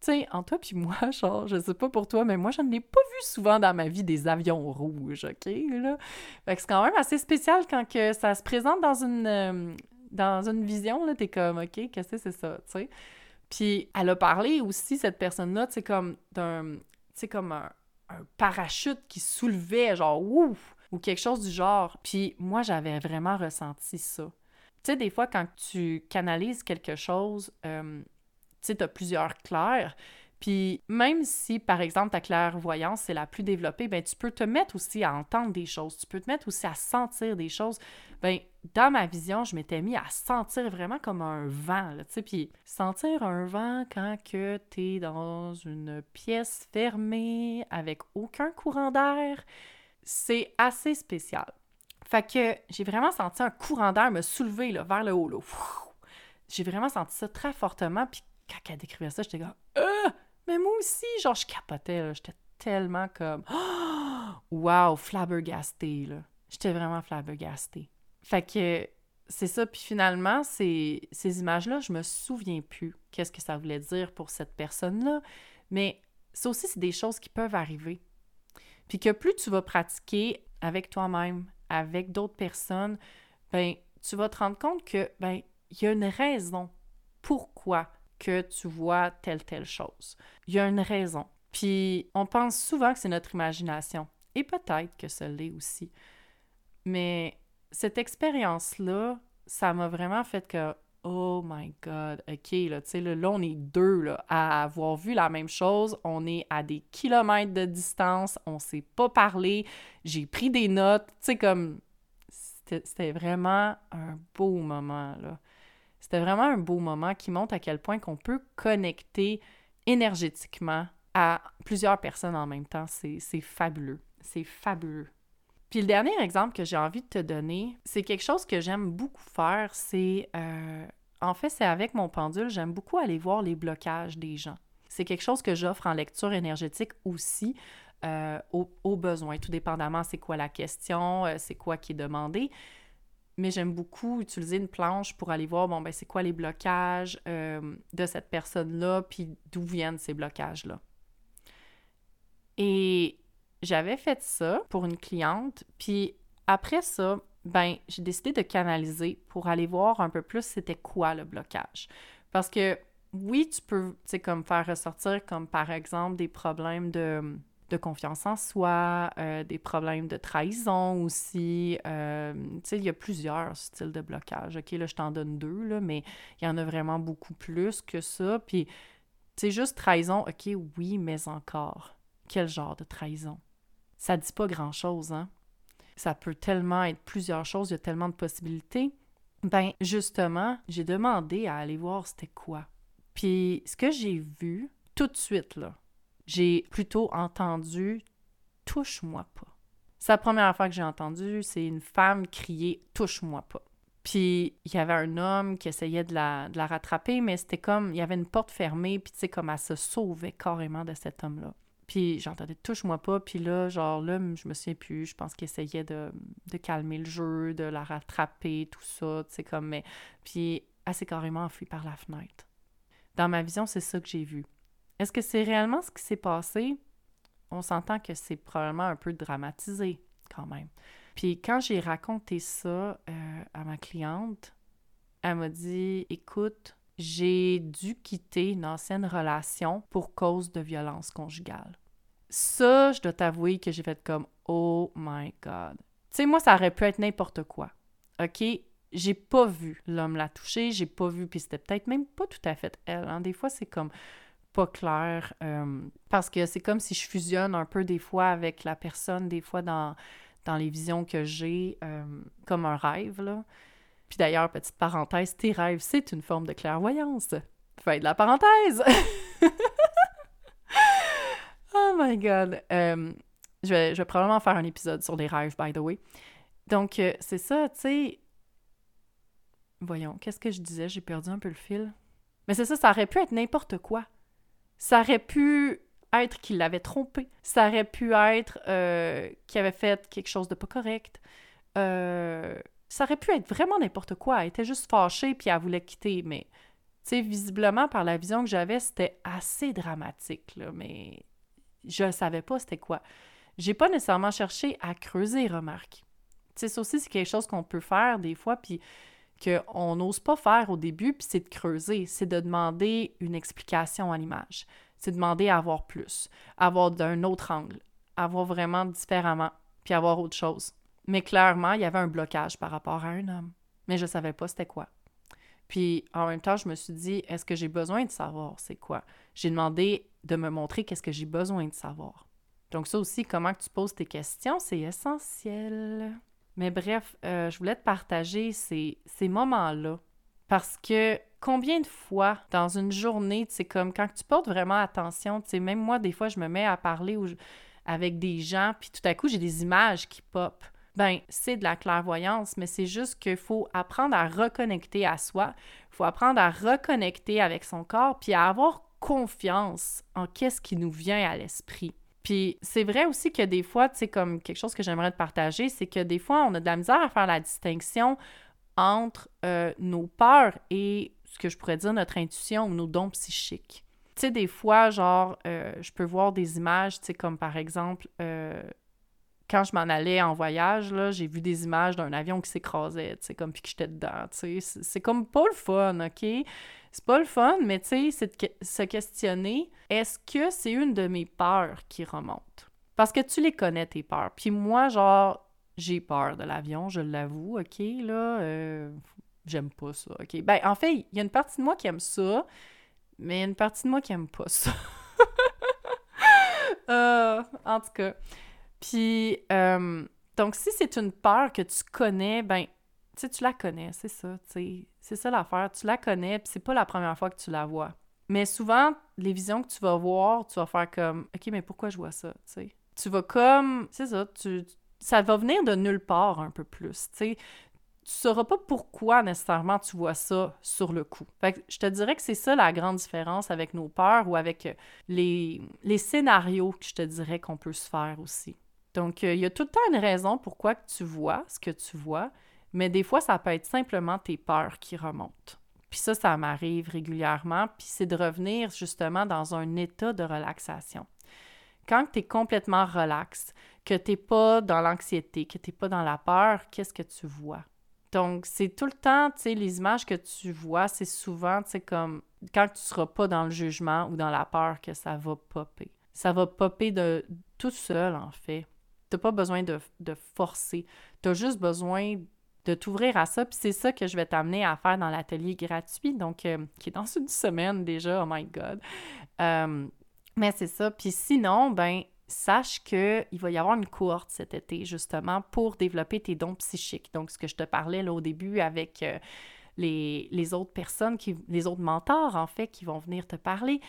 tu sais, en toi puis moi, genre, je sais pas pour toi, mais moi, je n'ai pas vu souvent dans ma vie des avions rouges, OK? Là? Fait que c'est quand même assez spécial quand que ça se présente dans une... Euh, dans une vision, là, t'es comme, OK, qu'est-ce que c'est ça, tu sais? Puis, elle a parlé aussi, cette personne-là, tu sais, comme d'un, tu sais, comme un, un parachute qui soulevait, genre, ouf! Ou quelque chose du genre. Puis, moi, j'avais vraiment ressenti ça. Tu sais, des fois, quand tu canalises quelque chose, euh, tu sais, t'as plusieurs clairs. Puis, même si, par exemple, ta clairvoyance, c'est la plus développée, ben tu peux te mettre aussi à entendre des choses, tu peux te mettre aussi à sentir des choses. Ben dans ma vision, je m'étais mis à sentir vraiment comme un vent, là, tu sais, puis sentir un vent quand que t'es dans une pièce fermée avec aucun courant d'air, c'est assez spécial. Fait que j'ai vraiment senti un courant d'air me soulever, là, vers le haut, là. J'ai vraiment senti ça très fortement, puis quand elle décrivait ça, j'étais comme « Ah! » Mais moi aussi, genre, je capotais, là. J'étais tellement comme « Oh! Wow! » Flabbergastée, là. J'étais vraiment flabbergastée. Fait que c'est ça. Puis finalement, ces, ces images-là, je me souviens plus qu'est-ce que ça voulait dire pour cette personne-là. Mais ça aussi, c'est des choses qui peuvent arriver. Puis que plus tu vas pratiquer avec toi-même, avec d'autres personnes, ben tu vas te rendre compte que ben il y a une raison pourquoi que tu vois telle telle chose. Il y a une raison. Puis on pense souvent que c'est notre imagination. Et peut-être que ça l'est aussi. Mais cette expérience-là, ça m'a vraiment fait que « Oh my God! OK, là, tu sais, là, là, on est deux là, à avoir vu la même chose. On est à des kilomètres de distance. On s'est pas parlé. J'ai pris des notes. » Tu sais, comme... C'était, c'était vraiment un beau moment, là. C'était vraiment un beau moment qui montre à quel point qu'on peut connecter énergétiquement à plusieurs personnes en même temps. C'est, c'est fabuleux. C'est fabuleux. Puis le dernier exemple que j'ai envie de te donner, c'est quelque chose que j'aime beaucoup faire, c'est... Euh, en fait, c'est avec mon pendule, j'aime beaucoup aller voir les blocages des gens. C'est quelque chose que j'offre en lecture énergétique aussi, euh, aux, aux besoins, tout dépendamment c'est quoi la question, c'est quoi qui est demandé. Mais j'aime beaucoup utiliser une planche pour aller voir, bon, ben c'est quoi les blocages euh, de cette personne-là, puis d'où viennent ces blocages-là. Et... J'avais fait ça pour une cliente, puis après ça, ben j'ai décidé de canaliser pour aller voir un peu plus c'était quoi le blocage. Parce que oui, tu peux, tu sais, comme faire ressortir comme par exemple des problèmes de, de confiance en soi, euh, des problèmes de trahison aussi. Euh, tu sais, il y a plusieurs styles de blocage. OK, là, je t'en donne deux, là, mais il y en a vraiment beaucoup plus que ça. Puis, tu sais, juste trahison, OK, oui, mais encore. Quel genre de trahison? Ça dit pas grand-chose, hein? Ça peut tellement être plusieurs choses, il y a tellement de possibilités. Ben, justement, j'ai demandé à aller voir c'était quoi. Puis, ce que j'ai vu, tout de suite, là, j'ai plutôt entendu « touche-moi pas ». C'est la première fois que j'ai entendu, c'est une femme crier « touche-moi pas ». Puis, il y avait un homme qui essayait de la, de la rattraper, mais c'était comme, il y avait une porte fermée, puis tu sais, comme elle se sauvait carrément de cet homme-là. Puis j'entendais « touche-moi pas », puis là, genre là, je me souviens plus, je pense qu'il essayait de, de calmer le jeu, de la rattraper, tout ça, tu sais, comme, mais... Puis elle s'est carrément enfuie par la fenêtre. Dans ma vision, c'est ça que j'ai vu. Est-ce que c'est réellement ce qui s'est passé? On s'entend que c'est probablement un peu dramatisé, quand même. Puis quand j'ai raconté ça euh, à ma cliente, elle m'a dit « écoute, j'ai dû quitter une ancienne relation pour cause de violence conjugale. » Ça, je dois t'avouer que j'ai fait comme « Oh my God! » Tu sais, moi, ça aurait pu être n'importe quoi. OK? J'ai pas vu l'homme la toucher, j'ai pas vu, puis c'était peut-être même pas tout à fait elle. Hein? Des fois, c'est comme pas clair, euh, parce que c'est comme si je fusionne un peu des fois avec la personne, des fois dans, dans les visions que j'ai, euh, comme un rêve, là. Puis d'ailleurs, petite parenthèse, tes rêves, c'est une forme de clairvoyance. Fin de la parenthèse! Oh my God! Euh, je, vais, je vais probablement faire un épisode sur les rêves, by the way. Donc, euh, c'est ça, tu sais... Voyons, qu'est-ce que je disais? J'ai perdu un peu le fil. Mais c'est ça, ça aurait pu être n'importe quoi. Ça aurait pu être qu'il l'avait trompé. Ça aurait pu être euh, qu'il avait fait quelque chose de pas correct. Euh... Ça aurait pu être vraiment n'importe quoi. Elle était juste fâchée, puis elle voulait quitter. Mais, tu sais, visiblement, par la vision que j'avais, c'était assez dramatique, là. Mais je savais pas c'était quoi. J'ai pas nécessairement cherché à creuser, remarque. Tu sais, ça aussi, c'est quelque chose qu'on peut faire des fois, puis qu'on n'ose pas faire au début, puis c'est de creuser. C'est de demander une explication à l'image. C'est de demander à avoir plus, à avoir d'un autre angle, à avoir vraiment différemment, puis à avoir autre chose. Mais clairement, il y avait un blocage par rapport à un homme. Mais je savais pas c'était quoi. Puis, en même temps, je me suis dit, est-ce que j'ai besoin de savoir c'est quoi? J'ai demandé de me montrer qu'est-ce que j'ai besoin de savoir. Donc ça aussi, comment que tu poses tes questions, c'est essentiel. Mais bref, euh, je voulais te partager ces, ces moments-là. Parce que combien de fois, dans une journée, tu sais, comme quand tu portes vraiment attention, tu sais, même moi, des fois, je me mets à parler où je, avec des gens, puis tout à coup, j'ai des images qui popent. Ben, c'est de la clairvoyance, mais c'est juste qu'il faut apprendre à reconnecter à soi, il faut apprendre à reconnecter avec son corps, puis à avoir confiance en qu'est-ce qui nous vient à l'esprit. Puis c'est vrai aussi que des fois, tu sais, comme quelque chose que j'aimerais te partager, c'est que des fois, on a de la misère à faire la distinction entre euh, nos peurs et ce que je pourrais dire notre intuition ou nos dons psychiques. Tu sais, des fois, genre, euh, je peux voir des images, tu sais, comme par exemple, euh, quand je m'en allais en voyage, là, j'ai vu des images d'un avion qui s'écrasait, tu sais, comme, puis que j'étais dedans, tu sais. C'est, c'est comme pas le fun, OK? C'est pas le fun, mais tu sais, c'est de que- se questionner, est-ce que c'est une de mes peurs qui remonte? Parce que tu les connais, tes peurs. Puis moi, genre, j'ai peur de l'avion, je l'avoue, OK, là, euh, j'aime pas ça, OK? Ben, en fait, il y a une partie de moi qui aime ça, mais il y a une partie de moi qui aime pas ça. euh, en tout cas. Puis, euh, donc, si c'est une peur que tu connais, ben, tu sais, tu la connais, c'est ça, tu sais. C'est ça l'affaire, tu la connais, puis c'est pas la première fois que tu la vois. Mais souvent, les visions que tu vas voir, tu vas faire comme, OK, mais pourquoi je vois ça, tu sais. Tu vas comme, c'est ça, tu, ça va venir de nulle part un peu plus, tu sais. Tu sauras pas pourquoi nécessairement tu vois ça sur le coup. Fait que je te dirais que c'est ça la grande différence avec nos peurs ou avec les, les scénarios que je te dirais qu'on peut se faire aussi. Donc, il euh, y a tout le temps une raison pourquoi tu vois ce que tu vois, mais des fois, ça peut être simplement tes peurs qui remontent. Puis ça, ça m'arrive régulièrement, puis c'est de revenir justement dans un état de relaxation. Quand tu es complètement relax, que tu n'es pas dans l'anxiété, que tu n'es pas dans la peur, qu'est-ce que tu vois? Donc, c'est tout le temps, tu sais, les images que tu vois, c'est souvent, tu sais, comme quand tu seras pas dans le jugement ou dans la peur que ça va popper. Ça va popper de tout seul, en fait. T'as pas besoin de, de forcer. T'as juste besoin de t'ouvrir à ça, puis c'est ça que je vais t'amener à faire dans l'atelier gratuit, donc, euh, qui est dans une semaine déjà, oh my God. Euh, mais c'est ça. Puis sinon, ben sache qu'il va y avoir une cohorte cet été, justement, pour développer tes dons psychiques. Donc, ce que je te parlais là au début avec euh, les, les autres personnes, qui, les autres mentors, en fait, qui vont venir te parler,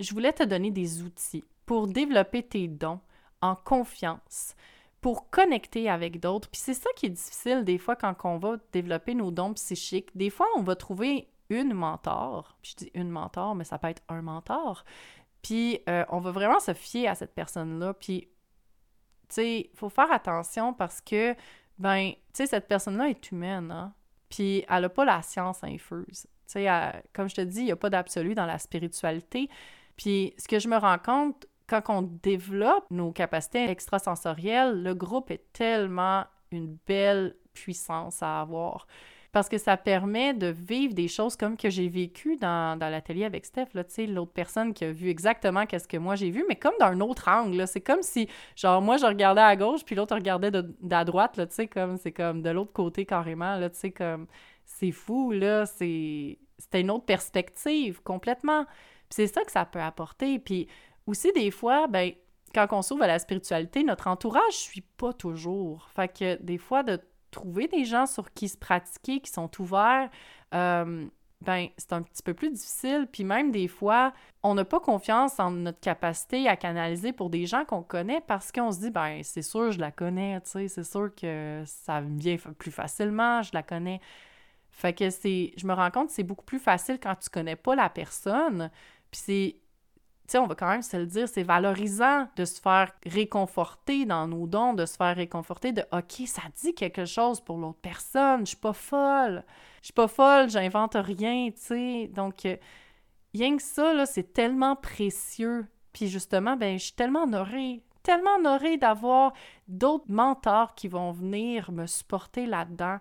je voulais te donner des outils pour développer tes dons en confiance, pour connecter avec d'autres. Puis c'est ça qui est difficile des fois quand on va développer nos dons psychiques. Des fois, on va trouver une mentor. Je dis une mentor, mais ça peut être un mentor. Puis, euh, on va vraiment se fier à cette personne-là. Puis, tu sais, il faut faire attention parce que, ben, tu sais, cette personne-là est humaine, hein? Puis, elle n'a pas la science infuse. Tu sais, comme je te dis, il n'y a pas d'absolu dans la spiritualité. Puis, ce que je me rends compte, quand on développe nos capacités extrasensorielles, le groupe est tellement une belle puissance à avoir. Parce que ça permet de vivre des choses comme que j'ai vécu dans, dans l'atelier avec Steph, là, tu sais, l'autre personne qui a vu exactement qu'est-ce que moi j'ai vu, mais comme d'un autre angle, là. C'est comme si, genre, moi, je regardais à gauche, puis l'autre regardait de, de la droite, là, tu sais, comme, c'est comme de l'autre côté, carrément, là, tu sais, comme, c'est fou, là, c'est... C'était une autre perspective, complètement. Puis c'est ça que ça peut apporter. Puis aussi, des fois, ben quand on s'ouvre à la spiritualité, notre entourage suit pas toujours. Fait que, des fois, de trouver des gens sur qui se pratiquer, qui sont ouverts, euh, ben c'est un petit peu plus difficile. Puis même des fois, on n'a pas confiance en notre capacité à canaliser pour des gens qu'on connaît parce qu'on se dit, ben c'est sûr, je la connais, tu sais, c'est sûr que ça me vient plus facilement, je la connais. Fait que c'est, je me rends compte que c'est beaucoup plus facile quand tu connais pas la personne. Puis c'est, tu sais, on va quand même se le dire, c'est valorisant de se faire réconforter dans nos dons, de se faire réconforter de « OK, ça dit quelque chose pour l'autre personne, je suis pas folle, je suis pas folle, j'invente rien, tu sais. » Donc, euh, rien que ça, là, c'est tellement précieux. Puis justement, ben je suis tellement honorée, tellement honorée d'avoir d'autres mentors qui vont venir me supporter là-dedans,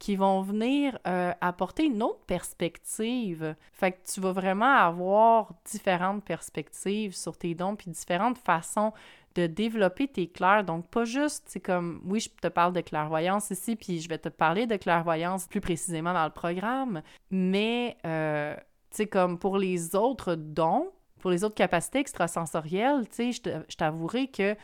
qui vont venir euh, apporter une autre perspective. Fait que tu vas vraiment avoir différentes perspectives sur tes dons, puis différentes façons de développer tes clairs. Donc, pas juste, c'est comme, oui, je te parle de clairvoyance ici, puis je vais te parler de clairvoyance plus précisément dans le programme, mais, euh, tu sais, comme pour les autres dons, pour les autres capacités extrasensorielles, tu sais, je t'avouerai qu'il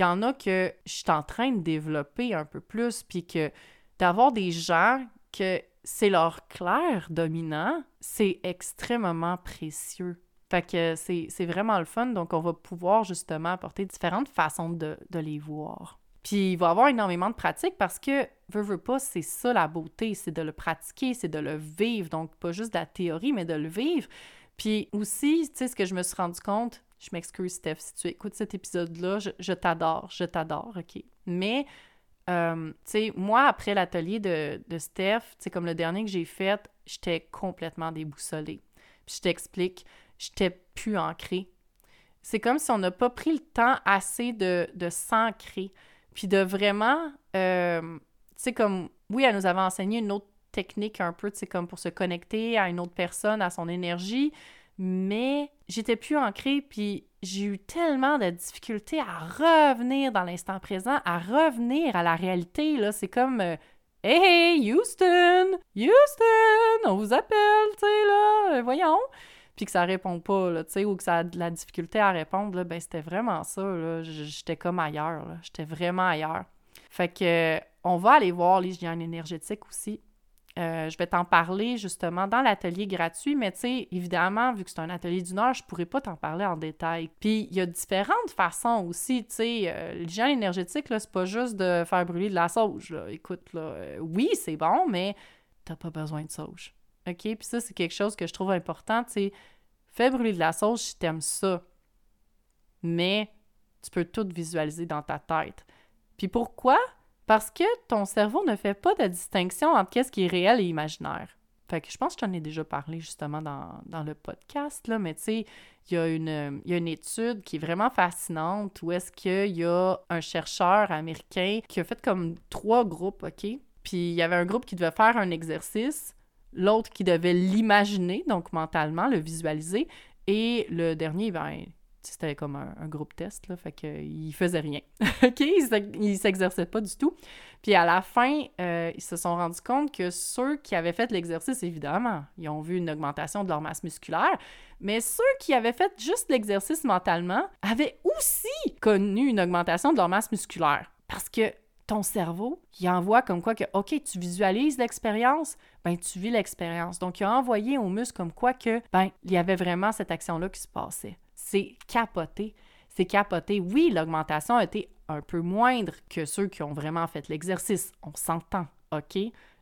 y en a que je suis en train de développer un peu plus, puis que d'avoir des gens que c'est leur clair dominant, c'est extrêmement précieux. Fait que c'est, c'est vraiment le fun, donc on va pouvoir justement apporter différentes façons de, de les voir. Puis il va y avoir énormément de pratique parce que, veux, veux pas, c'est ça la beauté, c'est de le pratiquer, c'est de le vivre, donc pas juste de la théorie, mais de le vivre. Puis aussi, tu sais, ce que je me suis rendu compte, je m'excuse Steph, si tu écoutes cet épisode-là, je, je t'adore, je t'adore, OK? Mais Euh, tu sais, moi, après l'atelier de, de Steph, tu sais, comme le dernier que j'ai fait, j'étais complètement déboussolée. Puis je t'explique, j'étais plus ancrée. C'est comme si on n'a pas pris le temps assez de, de s'ancrer, puis de vraiment, euh, tu sais, comme, oui, elle nous avait enseigné une autre technique un peu, tu sais, comme pour se connecter à une autre personne, à son énergie, mais j'étais plus ancrée, puis j'ai eu tellement de difficultés à revenir dans l'instant présent, à revenir à la réalité, là, c'est comme... Euh, Hey, hey, Houston! Houston! On vous appelle, tu sais, là, voyons! Puis que ça répond pas, là, tu sais, ou que ça a de la difficulté à répondre, là, ben c'était vraiment ça, là. J'étais comme ailleurs, là. J'étais vraiment ailleurs. Fait que, on va aller voir les liens énergétiques aussi. Euh, je vais t'en parler, justement, dans l'atelier gratuit, mais tu sais, évidemment, vu que c'est un atelier d'une heure, je pourrais pas t'en parler en détail. Puis, il y a différentes façons aussi, tu sais, euh, les liens énergétiques, là, c'est pas juste de faire brûler de la sauge, là. Écoute, là, euh, oui, c'est bon, mais t'as pas besoin de sauge. OK? Puis ça, c'est quelque chose que je trouve important, tu sais. Fais brûler de la sauge si t'aimes ça. Mais tu peux tout visualiser dans ta tête. Puis pourquoi? Parce que ton cerveau ne fait pas de distinction entre qu'est-ce qui est réel et imaginaire. Fait que je pense que je t'en ai déjà parlé, justement, dans, dans le podcast, là, mais tu sais, il y, y a une étude qui est vraiment fascinante où est-ce qu'il y a un chercheur américain qui a fait comme trois groupes, OK? Puis il y avait un groupe qui devait faire un exercice, l'autre qui devait l'imaginer, donc mentalement, le visualiser, et le dernier, ben... C'était comme un, un groupe test, là, fait qu'ils faisaient rien, OK? Ils s'exerçaient pas du tout. Puis à la fin, euh, ils se sont rendus compte que ceux qui avaient fait l'exercice, évidemment, ils ont vu une augmentation de leur masse musculaire, mais ceux qui avaient fait juste l'exercice mentalement avaient aussi connu une augmentation de leur masse musculaire. Parce que ton cerveau, il envoie comme quoi que, OK, tu visualises l'expérience, ben tu vis l'expérience. Donc, il a envoyé aux muscles comme quoi que, ben il y avait vraiment cette action-là qui se passait. C'est capoté. C'est capoté. Oui, l'augmentation a été un peu moindre que ceux qui ont vraiment fait l'exercice. On s'entend, OK?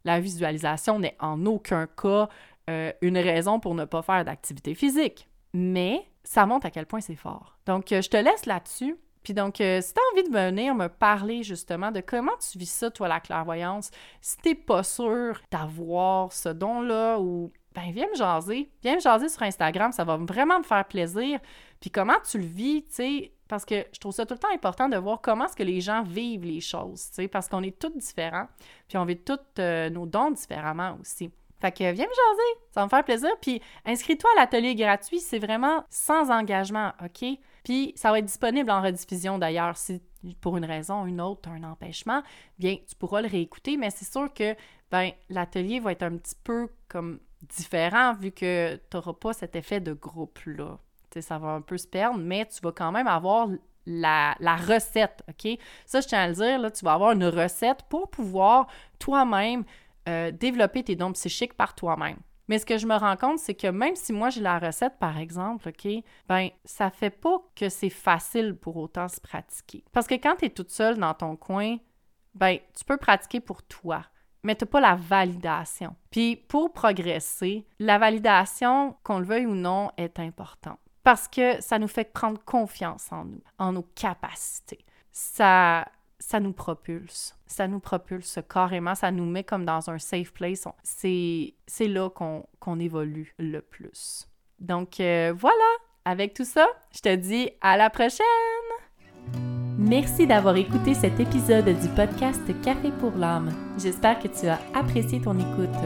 La visualisation n'est en aucun cas euh, une raison pour ne pas faire d'activité physique. Mais ça montre à quel point c'est fort. Donc, euh, je te laisse là-dessus. Puis donc, euh, si tu as envie de venir me parler justement de comment tu vis ça, toi, la clairvoyance, si t'es pas sûr d'avoir ce don-là ou... ben viens me jaser, viens me jaser sur Instagram, ça va vraiment me faire plaisir. Puis comment tu le vis, tu sais, parce que je trouve ça tout le temps important de voir comment est-ce que les gens vivent les choses, tu sais, parce qu'on est tous différents, puis on vit tous euh, nos dons différemment aussi. Fait que viens me jaser, ça va me faire plaisir, puis inscris-toi à l'atelier gratuit, c'est vraiment sans engagement, OK? Puis ça va être disponible en rediffusion d'ailleurs, si pour une raison, une autre, un empêchement, bien, tu pourras le réécouter, mais c'est sûr que, ben l'atelier va être un petit peu comme... différent vu que tu n'auras pas cet effet de groupe-là. Tu sais, ça va un peu se perdre, mais tu vas quand même avoir la, la recette, OK? Ça, je tiens à le dire, là, tu vas avoir une recette pour pouvoir toi-même euh, développer tes dons psychiques par toi-même. Mais ce que je me rends compte, c'est que même si moi j'ai la recette, par exemple, OK, ben ça fait pas que c'est facile pour autant se pratiquer. Parce que quand tu es toute seule dans ton coin, ben tu peux pratiquer pour toi. Mais t'as pas la validation. Puis pour progresser, la validation, qu'on le veuille ou non, est importante. Parce que ça nous fait prendre confiance en nous, en nos capacités. Ça, ça nous propulse. Ça nous propulse carrément. Ça nous met comme dans un safe place. C'est, c'est là qu'on, qu'on évolue le plus. Donc euh, voilà, avec tout ça, je te dis à la prochaine! Merci d'avoir écouté cet épisode du podcast Café pour l'âme. J'espère que tu as apprécié ton écoute.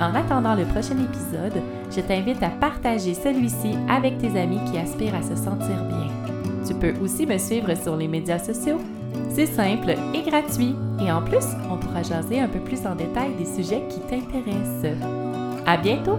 En attendant le prochain épisode, je t'invite à partager celui-ci avec tes amis qui aspirent à se sentir bien. Tu peux aussi me suivre sur les médias sociaux. C'est simple et gratuit. Et en plus, on pourra jaser un peu plus en détail des sujets qui t'intéressent. À bientôt!